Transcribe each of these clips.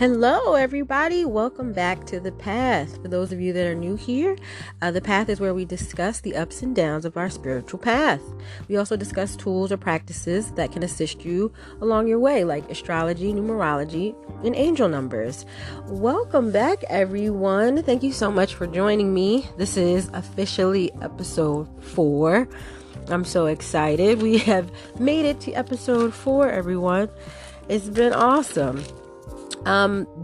Hello everybody, welcome back to The Path. For those of you that are new here, The Path is where we discuss the ups and downs of our spiritual path. We also discuss tools or practices that can assist you along your way, like astrology, numerology, and angel numbers. Welcome back everyone, thank you so much for joining me. This is officially episode 4. I'm so excited. We have made it to episode 4, everyone. It's been awesome.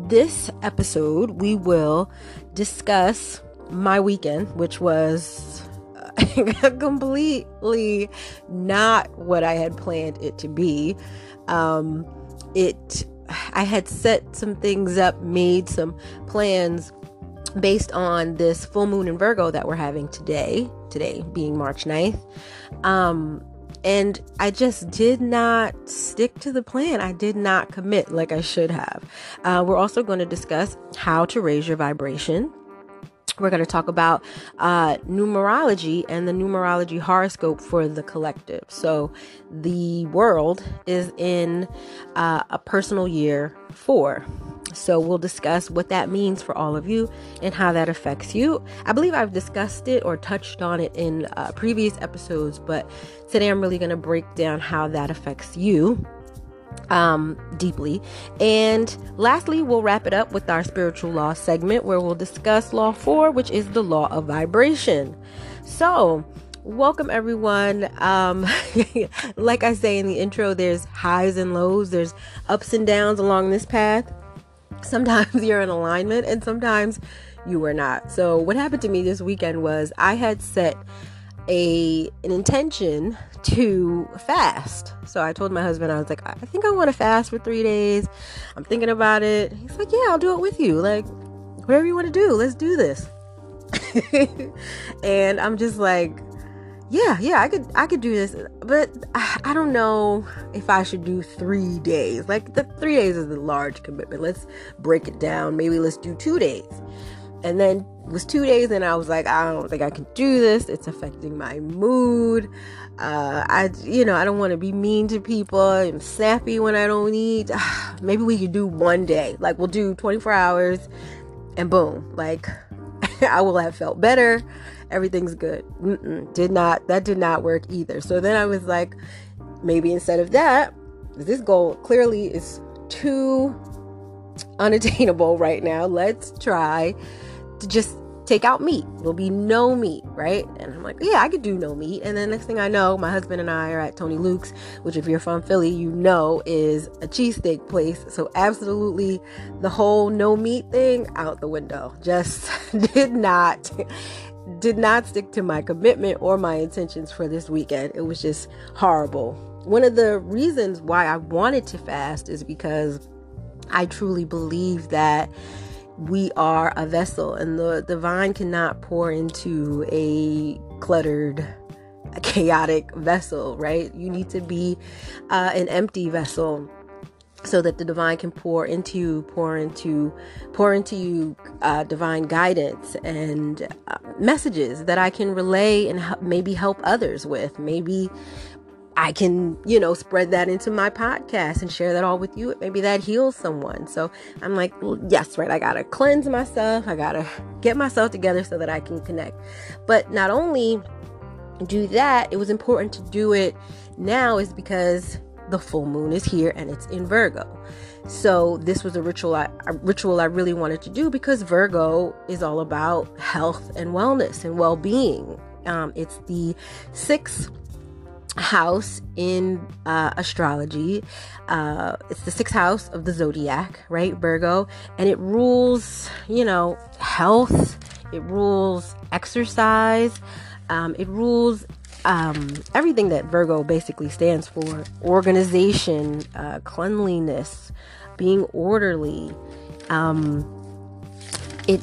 This episode we will discuss my weekend, which was completely not what I had planned it to be. I had set some things up, made some plans based on this full moon in Virgo that we're having today being March 9th. And I just did not stick to the plan. I did not commit like I should have. We're also going to discuss how to raise your vibration. We're going to talk about numerology and the numerology horoscope for the collective. So the world is in a personal year 4. So we'll discuss what that means for all of you and how that affects you. I believe I've discussed it or touched on it in previous episodes, but today I'm really going to break down how that affects you deeply. And lastly, we'll wrap it up with our spiritual law segment where we'll discuss law 4, which is the law of vibration. So welcome everyone. Like I say in the intro, there's highs and lows, there's ups and downs along this path. Sometimes you're in alignment and sometimes you are not. So what happened to me this weekend was I had set an intention to fast. So I told my husband, I was like, I think I want to fast for 3 days. I'm thinking about it. He's like, yeah, I'll do it with you. Like, whatever you want to do, let's do this. And I'm just like, yeah, I could do this, but I don't know if I should do 3 days. Like, the 3 days is a large commitment. Let's break it down. Maybe let's do 2 days. And then it was 2 days and I was like, I don't think I can do this. It's affecting my mood. I don't want to be mean to people. I'm snappy when I don't need. Maybe we could do 1 day. Like, we'll do 24 hours and boom. Like, I will have felt better. Everything's good. That did not work either. So then I was like, maybe instead of that, this goal clearly is too unattainable right now. Let's try to just take out meat. There'll be no meat, right? And I'm like, yeah, I could do no meat. And then next thing I know, my husband and I are at Tony Luke's, which if you're from Philly, you know is a cheesesteak place. So absolutely the whole no meat thing out the window. Just did not stick to my commitment or my intentions for this weekend. It was just horrible. One of the reasons why I wanted to fast is because I truly believe that we are a vessel and the vine cannot pour into a cluttered, chaotic vessel, right? You need to be an empty vessel so that the divine can pour into you divine guidance and messages that I can relay and maybe help others with. Maybe I can, spread that into my podcast and share that all with you. Maybe that heals someone. So I'm like, yes, right. I got to cleanse myself. I got to get myself together so that I can connect. But not only do that, it was important to do it now is because the full moon is here and it's in Virgo. So this was a ritual I really wanted to do because Virgo is all about health and wellness and well-being. It's the 6th house in astrology. It's the 6th house of the zodiac, right? Virgo. And it rules, health. It rules exercise. It rules everything that Virgo basically stands for: organization, cleanliness, being orderly. It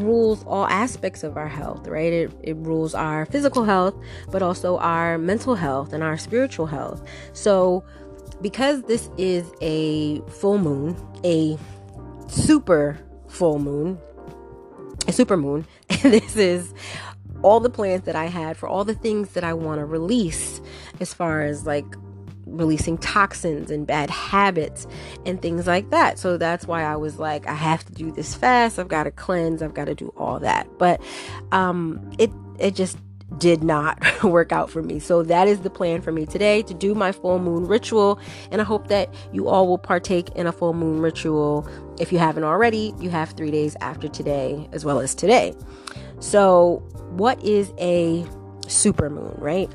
rules all aspects of our health, right? It rules our physical health, but also our mental health and our spiritual health. So because this is a full moon, a super full moon, a super moon, this is all the plans that I had for all the things that I want to release as far as like releasing toxins and bad habits and things like that. So that's why I was like, I have to do this fast. I've got to cleanse. I've got to do all that. But it just did not work out for me. So that is the plan for me today, to do my full moon ritual. And I hope that you all will partake in a full moon ritual. If you haven't already, you have 3 days after today as well as today. So what is a supermoon, right?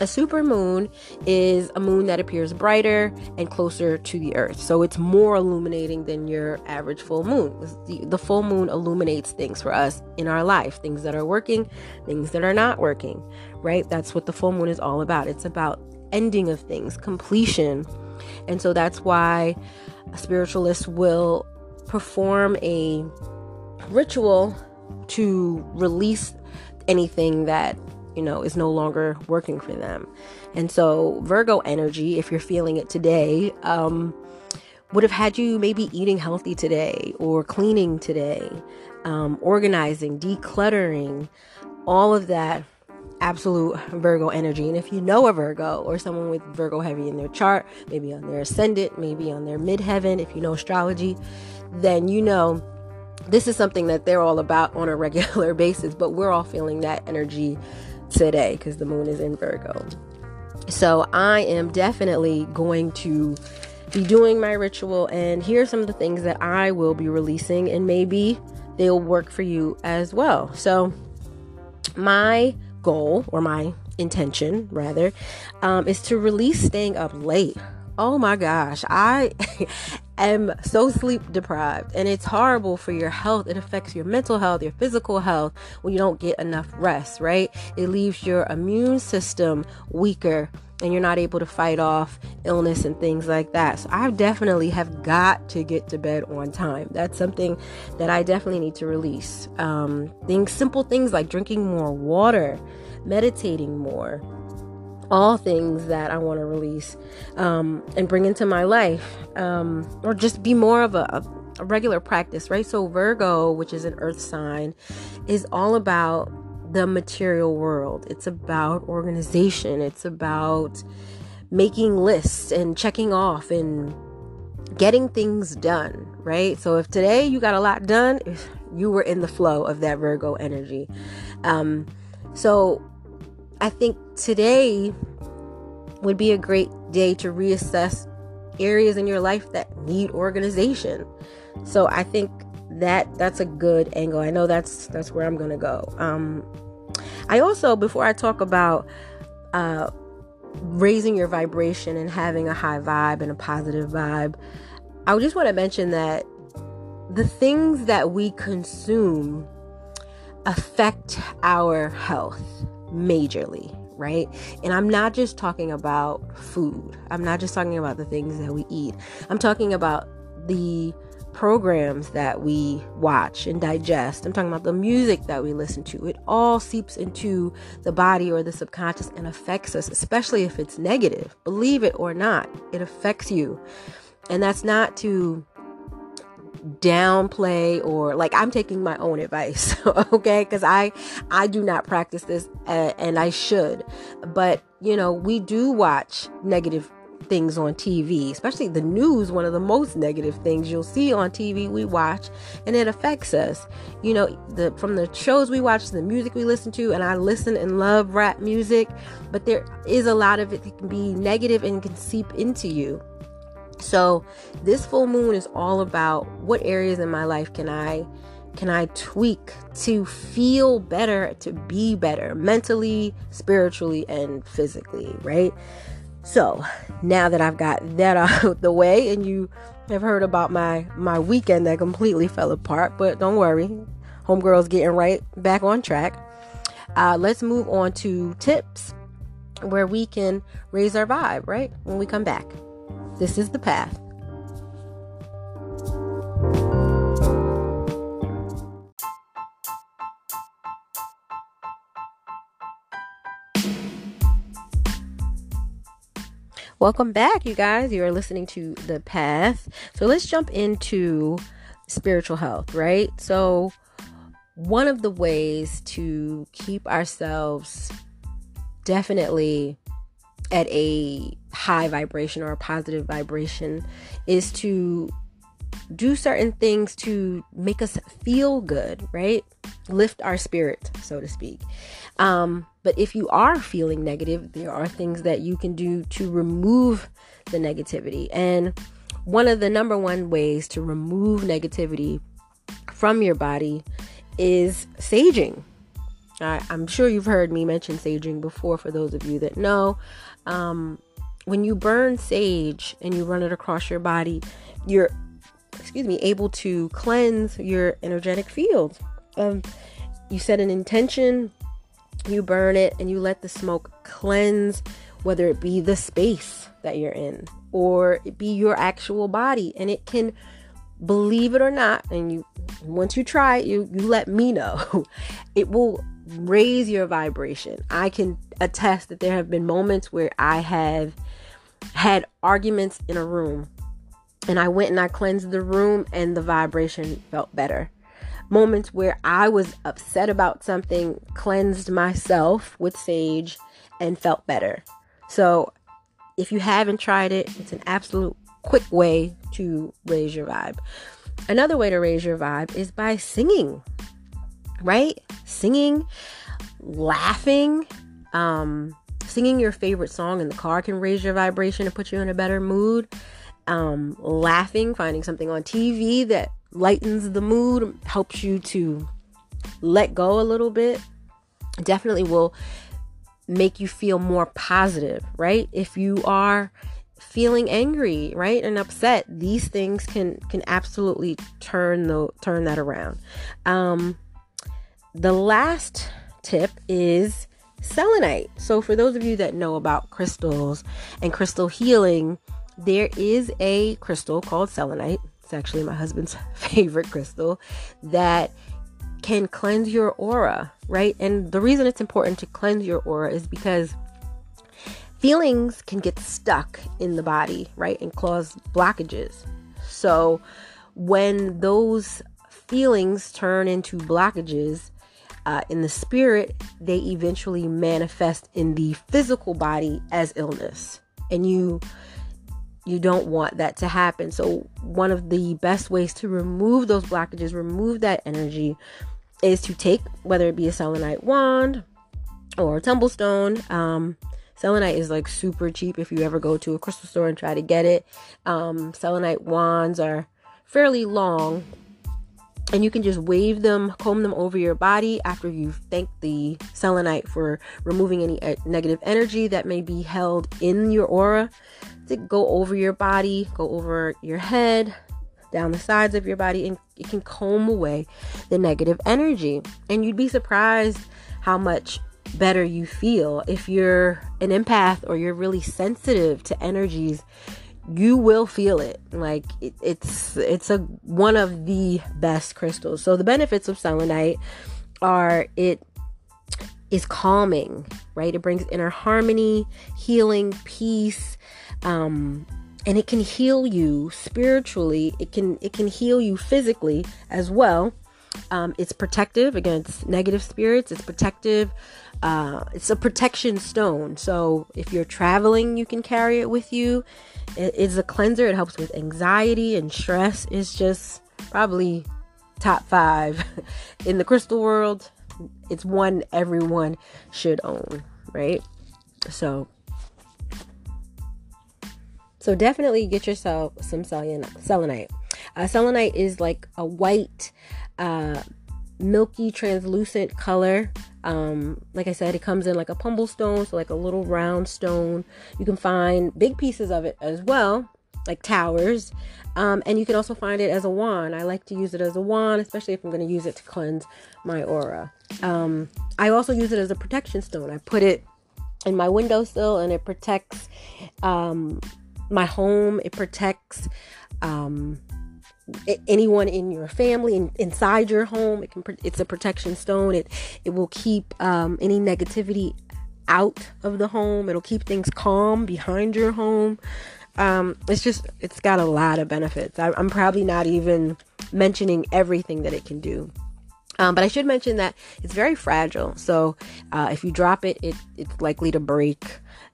A supermoon is a moon that appears brighter and closer to the earth. So it's more illuminating than your average full moon. The full moon illuminates things for us in our life, things that are working, things that are not working, right? That's what the full moon is all about. It's about ending of things, completion. And so that's why spiritualists will perform a ritual to release anything that, you know, is no longer working for them. And so Virgo energy, if you're feeling it today, would have had you maybe eating healthy today, or cleaning today, organizing, decluttering, all of that absolute Virgo energy. And if you know a Virgo or someone with Virgo heavy in their chart, maybe on their ascendant, maybe on their midheaven, if you know astrology, then you know this is something that they're all about on a regular basis. But we're all feeling that energy today because the moon is in Virgo. So I am definitely going to be doing my ritual, and here are some of the things that I will be releasing, and maybe they'll work for you as well. So my goal, or my intention rather, is to release staying up late. Oh my gosh, I am so sleep deprived, and it's horrible for your health. It affects your mental health, your physical health, when you don't get enough rest, right? It leaves your immune system weaker, and you're not able to fight off illness and things like that. So I definitely have got to get to bed on time. That's something that I definitely need to release. Simple things like drinking more water, meditating more, all things that I want to release and bring into my life, or just be more of a regular practice, right? So Virgo, which is an earth sign, is all about the material world. It's about organization. It's about making lists and checking off and getting things done, right? So if today you got a lot done, you were in the flow of that Virgo energy. So I think today would be a great day to reassess areas in your life that need organization. So I think that's a good angle. I know that's where I'm going to go. I also, before I talk about raising your vibration and having a high vibe and a positive vibe, I just want to mention that the things that we consume affect our health majorly, right? And I'm not just talking about food. I'm not just talking about the things that we eat. I'm talking about the programs that we watch and digest. I'm talking about the music that we listen to. It all seeps into the body or the subconscious and affects us, especially if it's negative. Believe it or not, it affects you. And that's not to downplay, or like, I'm taking my own advice, okay? Because I do not practice this, and I should. But you know, we do watch negative things on TV, especially the news. One of the most negative things you'll see on TV, we watch, and it affects us. You know, from the shows we watch, the music we listen to, and I listen and love rap music, but there is a lot of it that can be negative and can seep into you. So this full moon is all about what areas in my life can I tweak to feel better, to be better mentally, spiritually, and physically, right? So now that I've got that out of the way, and you have heard about my weekend that completely fell apart, but don't worry, homegirl's getting right back on track. Let's move on to tips where we can raise our vibe, right? When we come back. This is The Path. Welcome back, you guys. You are listening to The Path. So let's jump into spiritual health, right? So one of the ways to keep ourselves definitely at a high vibration or a positive vibration is to do certain things to make us feel good, right? Lift our spirit, so to speak. But if you are feeling negative, there are things that you can do to remove the negativity. And one of the number one ways to remove negativity from your body is saging. I'm sure you've heard me mention saging before, for those of you that know. When you burn sage and you run it across your body, you're able to cleanse your energetic field. You set an intention, you burn it, and you let the smoke cleanse, whether it be the space that you're in or it be your actual body. And it can, believe it or not, and you, once you try it, you let me know, it will raise your vibration. I can attest that there have been moments where I have had arguments in a room, and I went and I cleansed the room and the vibration felt better. Moments where I was upset about something, cleansed myself with sage and felt better. So if you haven't tried it, it's an absolute quick way to raise your vibe. Another way to raise your vibe is by singing, right? Singing, laughing, singing your favorite song in the car can raise your vibration and put you in a better mood. Laughing, finding something on TV that lightens the mood, helps you to let go a little bit. Definitely will make you feel more positive, right? If you are feeling angry, right, and upset, these things can absolutely turn that around. The last tip is selenite. So for those of you that know about crystals and crystal healing, there is a crystal called selenite. It's actually my husband's favorite crystal that can cleanse your aura, right? And the reason it's important to cleanse your aura is because feelings can get stuck in the body, right? And cause blockages. So when those feelings turn into blockages in the spirit, they eventually manifest in the physical body as illness. And you don't want that to happen. So one of the best ways to remove those blockages, remove that energy, is to take, whether it be a selenite wand or a tumblestone. Selenite is like super cheap if you ever go to a crystal store and try to get it. Selenite wands are fairly long, and you can just wave them, comb them over your body after you've thanked the selenite for removing any negative energy that may be held in your aura. To go over your body, go over your head, down the sides of your body, and it can comb away the negative energy. And you'd be surprised how much better you feel. If you're an empath or you're really sensitive to energies, you will feel it. Like it's a one of the best crystals. So the benefits of selenite are it is calming, right? It brings inner harmony, healing, peace, and it can heal you spiritually. It can heal you physically as well. It's protective against negative spirits. It's protective. It's a protection stone. So if you're traveling, you can carry it with you. It's a cleanser. It helps with anxiety and stress. It's just probably top 5 in the crystal world. It's one everyone should own, right? So definitely get yourself some selenite. Selenite is like a white, milky, translucent color. Like I said, it comes in like a pumble stone, so like a little round stone. You can find big pieces of it as well, like towers. And you can also find it as a wand. I like to use it as a wand, especially if I'm going to use it to cleanse my aura. I also use it as a protection stone. I put it in my windowsill, and it protects my home. It protects anyone in your family, inside your home. It's a protection stone. It will keep any negativity out of the home. It'll keep things calm behind your home. It's got a lot of benefits. I'm probably not even mentioning everything that it can do. But I should mention that it's very fragile. So if you drop it, it's likely to break.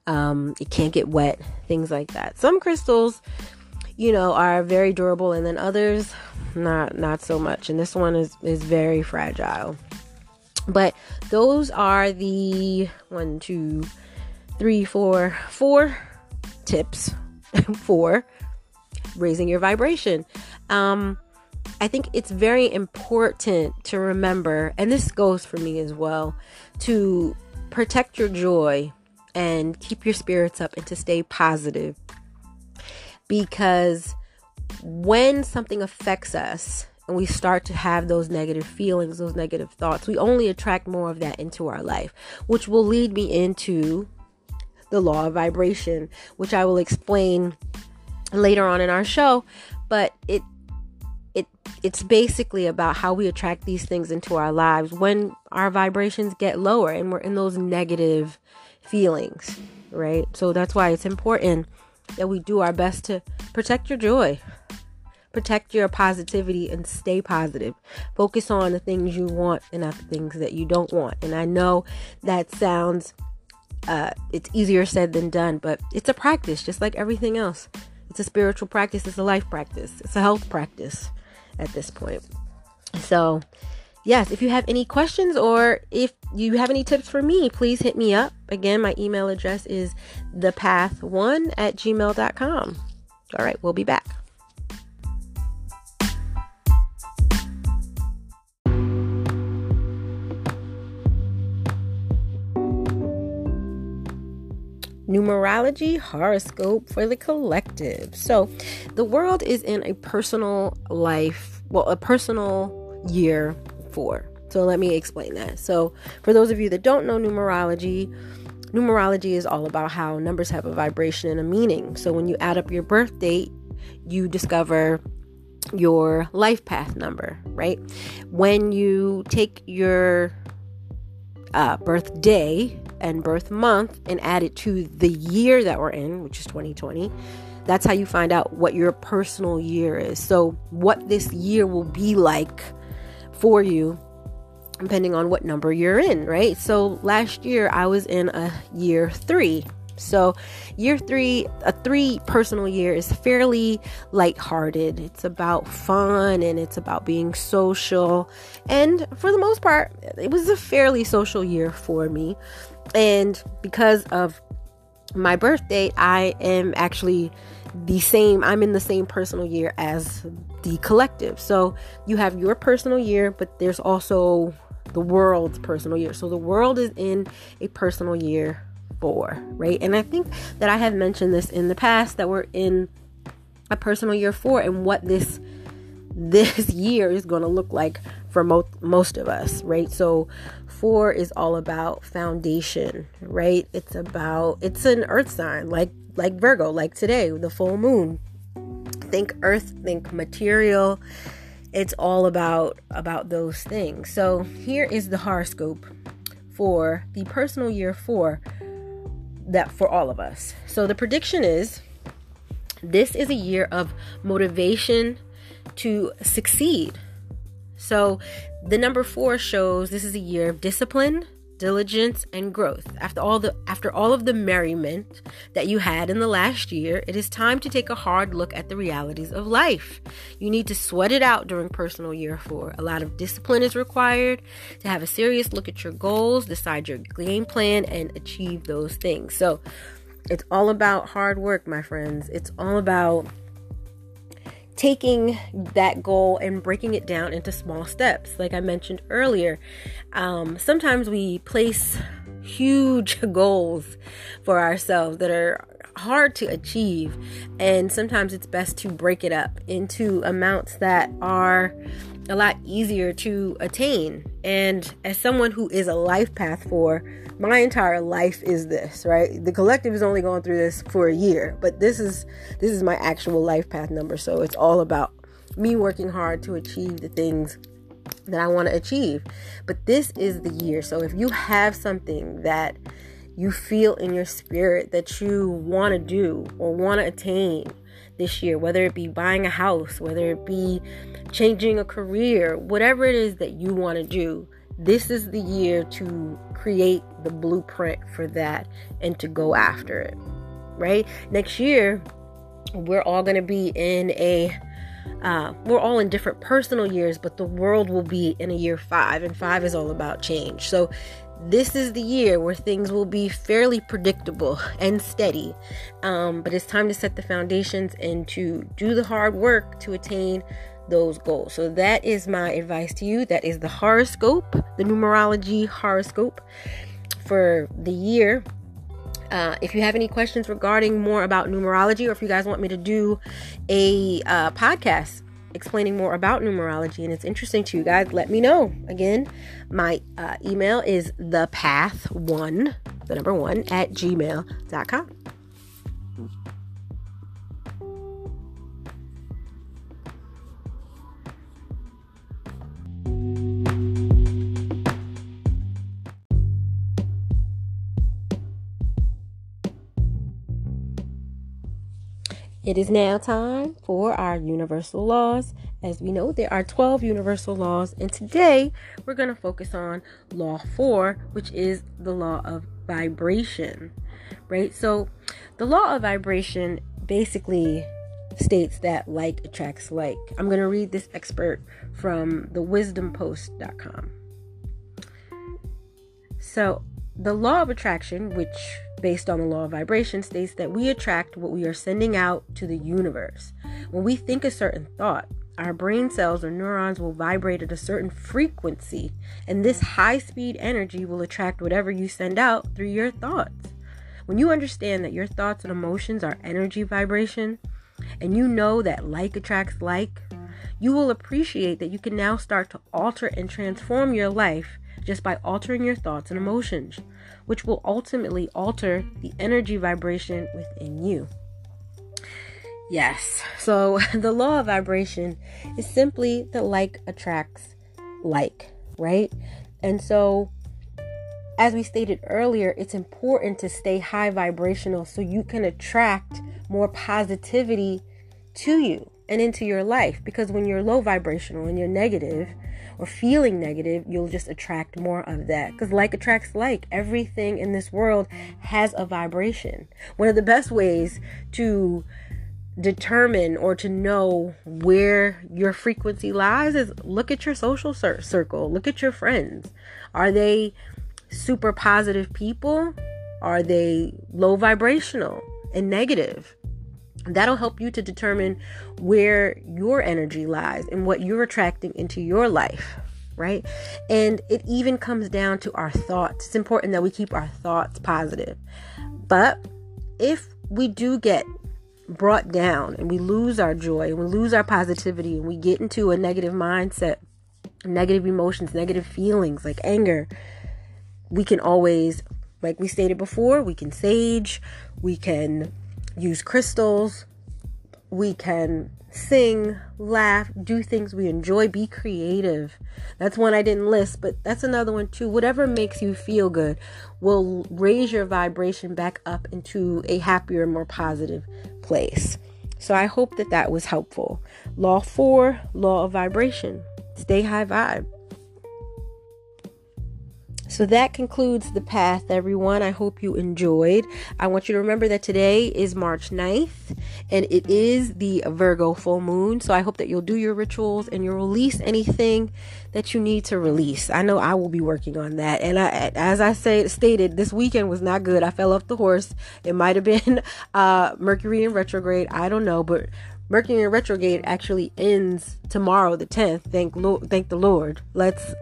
It can't get wet, things like that. Some crystals, are very durable, and then others, not so much. And this one is very fragile. But those are the 4 tips for raising your vibration. I think it's very important to remember, and this goes for me as well, to protect your joy and keep your spirits up and to stay positive. Because when something affects us and we start to have those negative feelings, those negative thoughts, we only attract more of that into our life, which will lead me into the law of vibration, which I will explain later on in our show. But it's basically about how we attract these things into our lives when our vibrations get lower and we're in those negative feelings, right? So that's why it's important that we do our best to protect your joy, protect your positivity, and stay positive. Focus on the things you want and not the things that you don't want. And I know that sounds, it's easier said than done, but it's a practice just like everything else. It's a spiritual practice. It's a life practice. It's a health practice at this point. So yes, if you have any questions or if you have any tips for me, please hit me up. Again, my email address is thepath1@gmail.com. All right, we'll be back. Numerology horoscope for the collective. So the world is in a personal life, a personal year 4. So let me explain that. So for those of you that don't know numerology is all about how numbers have a vibration and a meaning. So when you add up your birth date, you discover your life path number, right? When you take your birth day and birth month and add it to the year that we're in, which is 2020, that's how you find out what your personal year is. So what this year will be like for you, depending on what number you're in, right? So last year I was in a year 3. So year 3, a 3 personal year, is fairly lighthearted. It's about fun and it's about being social. And for the most part, it was a fairly social year for me. And because of my birthday, I am actually I'm in the same personal year as the collective. So you have your personal year, but there's also the world's personal year. So the world is in a personal year 4, right? And I think that I have mentioned this in the past, that we're in a personal year 4 and what this year is going to look like for most of us, right? So 4 is all about foundation, right? It's an earth sign, like Virgo, like today, the full moon. Think earth, think material. It's all about those things. So here is the horoscope for the personal year 4, that for all of us. So the prediction is this is a year of motivation to succeed. So the number 4 shows this is a year of discipline, diligence, and growth. After all of the merriment that you had in the last year, it is time to take a hard look at the realities of life. You need to sweat it out during personal year 4. A lot of discipline is required to have a serious look at your goals, decide your game plan, and achieve those things. So it's all about hard work, my friends. It's all about taking that goal and breaking it down into small steps. Like I mentioned earlier, sometimes we place huge goals for ourselves that are hard to achieve, and sometimes it's best to break it up into amounts that are a lot easier to attain. And as someone who is a life path 4, my entire life is this, right? The collective is only going through this for a year, but this is my actual life path number. So it's all about me working hard to achieve the things that I want to achieve. But this is the year. So if you have something that you feel in your spirit that you want to do or want to attain, this year, whether it be buying a house, whether it be changing a career, whatever it is that you want to do, this is the year to create the blueprint for that and to go after it, right? Next year, we're all going to be in we're all in different personal years, but the world will be in a year 5, and 5 is all about change. So this is the year where things will be fairly predictable and steady, but it's time to set the foundations and to do the hard work to attain those goals. So that is my advice to you. That is the horoscope, the numerology horoscope for the year. If you have any questions regarding more about numerology, or if you guys want me to do a podcast explaining more about numerology and it's interesting to you guys, let me know. Again, my email is thepath1, the number 1, @gmail.com. It is now time for our universal laws. As we know, there are 12 universal laws, and today we're going to focus on law 4, which is the law of vibration, right? So the law of vibration basically states that like attracts like. I'm going to read this excerpt from thewisdompost.com. So the law of attraction, which based on the law of vibration, states that we attract what we are sending out to the universe. When we think a certain thought, our brain cells or neurons will vibrate at a certain frequency, and this high-speed energy will attract whatever you send out through your thoughts. When you understand that your thoughts and emotions are energy vibration, and you know that like attracts like, you will appreciate that you can now start to alter and transform your life just by altering your thoughts and emotions, which will ultimately alter the energy vibration within you. Yes, so the law of vibration is simply that like attracts like, right? And so, as we stated earlier, it's important to stay high vibrational so you can attract more positivity to you and into your life, because when you're low vibrational and you're negative or feeling negative, you'll just attract more of that, because like attracts like. Everything in this world has a vibration. One of the best ways to determine or to know where your frequency lies is look at your social circle. Look at your friends. Are they super positive people? Are they low vibrational and negative? That'll help you to determine where your energy lies and what you're attracting into your life, right? And it even comes down to our thoughts. It's important that we keep our thoughts positive. But if we do get brought down and we lose our joy and we lose our positivity and we get into a negative mindset, negative emotions, negative feelings like anger, we can always, like we stated before, we can sage, we can use crystals, we can sing, laugh, do things we enjoy, be creative. That's one I didn't list, but that's another one too. Whatever makes you feel good will raise your vibration back up into a happier, more positive place. So I hope that that was helpful. Law 4, law of vibration. Stay high vibe. So that concludes The Path, everyone. I hope you enjoyed. I want you to remember that today is March 9th, and it is the Virgo full moon. So I hope that you'll do your rituals and you'll release anything that you need to release. I know I will be working on that. And as I stated, this weekend was not good. I fell off the horse. It might have been Mercury in retrograde. I don't know, but Mercury in retrograde actually ends tomorrow, the 10th. Thank the Lord. Let's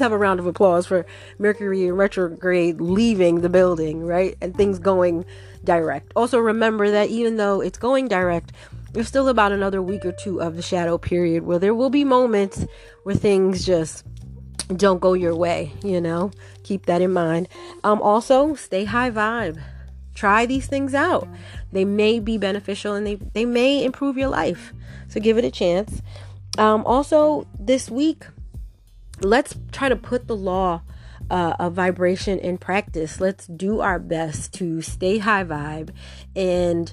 have a round of applause for Mercury in retrograde leaving the building, right? And things going direct. Also remember that even though it's going direct, there's still about another week or two of the shadow period where there will be moments where things just don't go your way, you know? Keep that in mind. Also, stay high vibe. Try these things out. They may be beneficial and they may improve your life. So give it a chance. Also, this week, let's try to put the law of vibration in practice. Let's do our best to stay high vibe and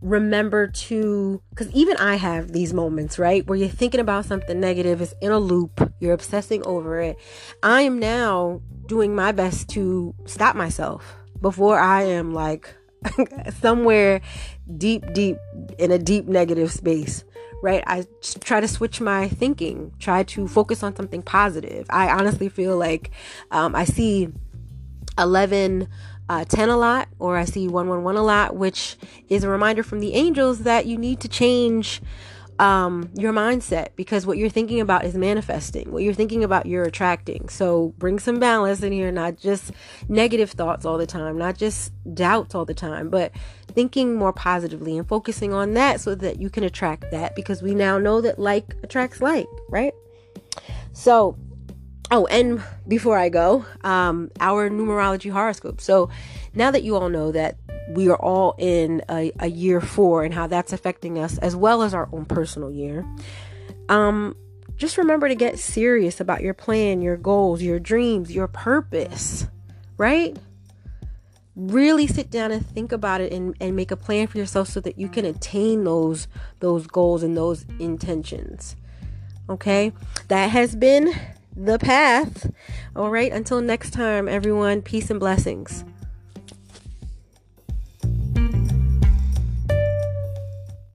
remember to, because even I have these moments, right, where you're thinking about something negative, it's in a loop, you're obsessing over it. I am now doing my best to stop myself before I am like somewhere deep in a deep negative space, right? I try to switch my thinking, try to focus on something positive. I honestly feel like I see 11, 10 a lot, or I see 111 a lot, which is a reminder from the angels that you need to change your mindset, because what you're thinking about is manifesting. What you're thinking about, you're attracting. So bring some balance in here, not just negative thoughts all the time, not just doubts all the time, but thinking more positively and focusing on that so that you can attract that, because we now know that like attracts like, right? So, oh, and before I go, our numerology horoscope. So now that you all know that we are all in a year 4 and how that's affecting us as well as our own personal year, just remember to get serious about your plan, your goals, your dreams, your purpose, right? Really sit down and think about it and make a plan for yourself so that you can attain those goals and those intentions. Okay, that has been The Path. All right, until next time, everyone, peace and blessings.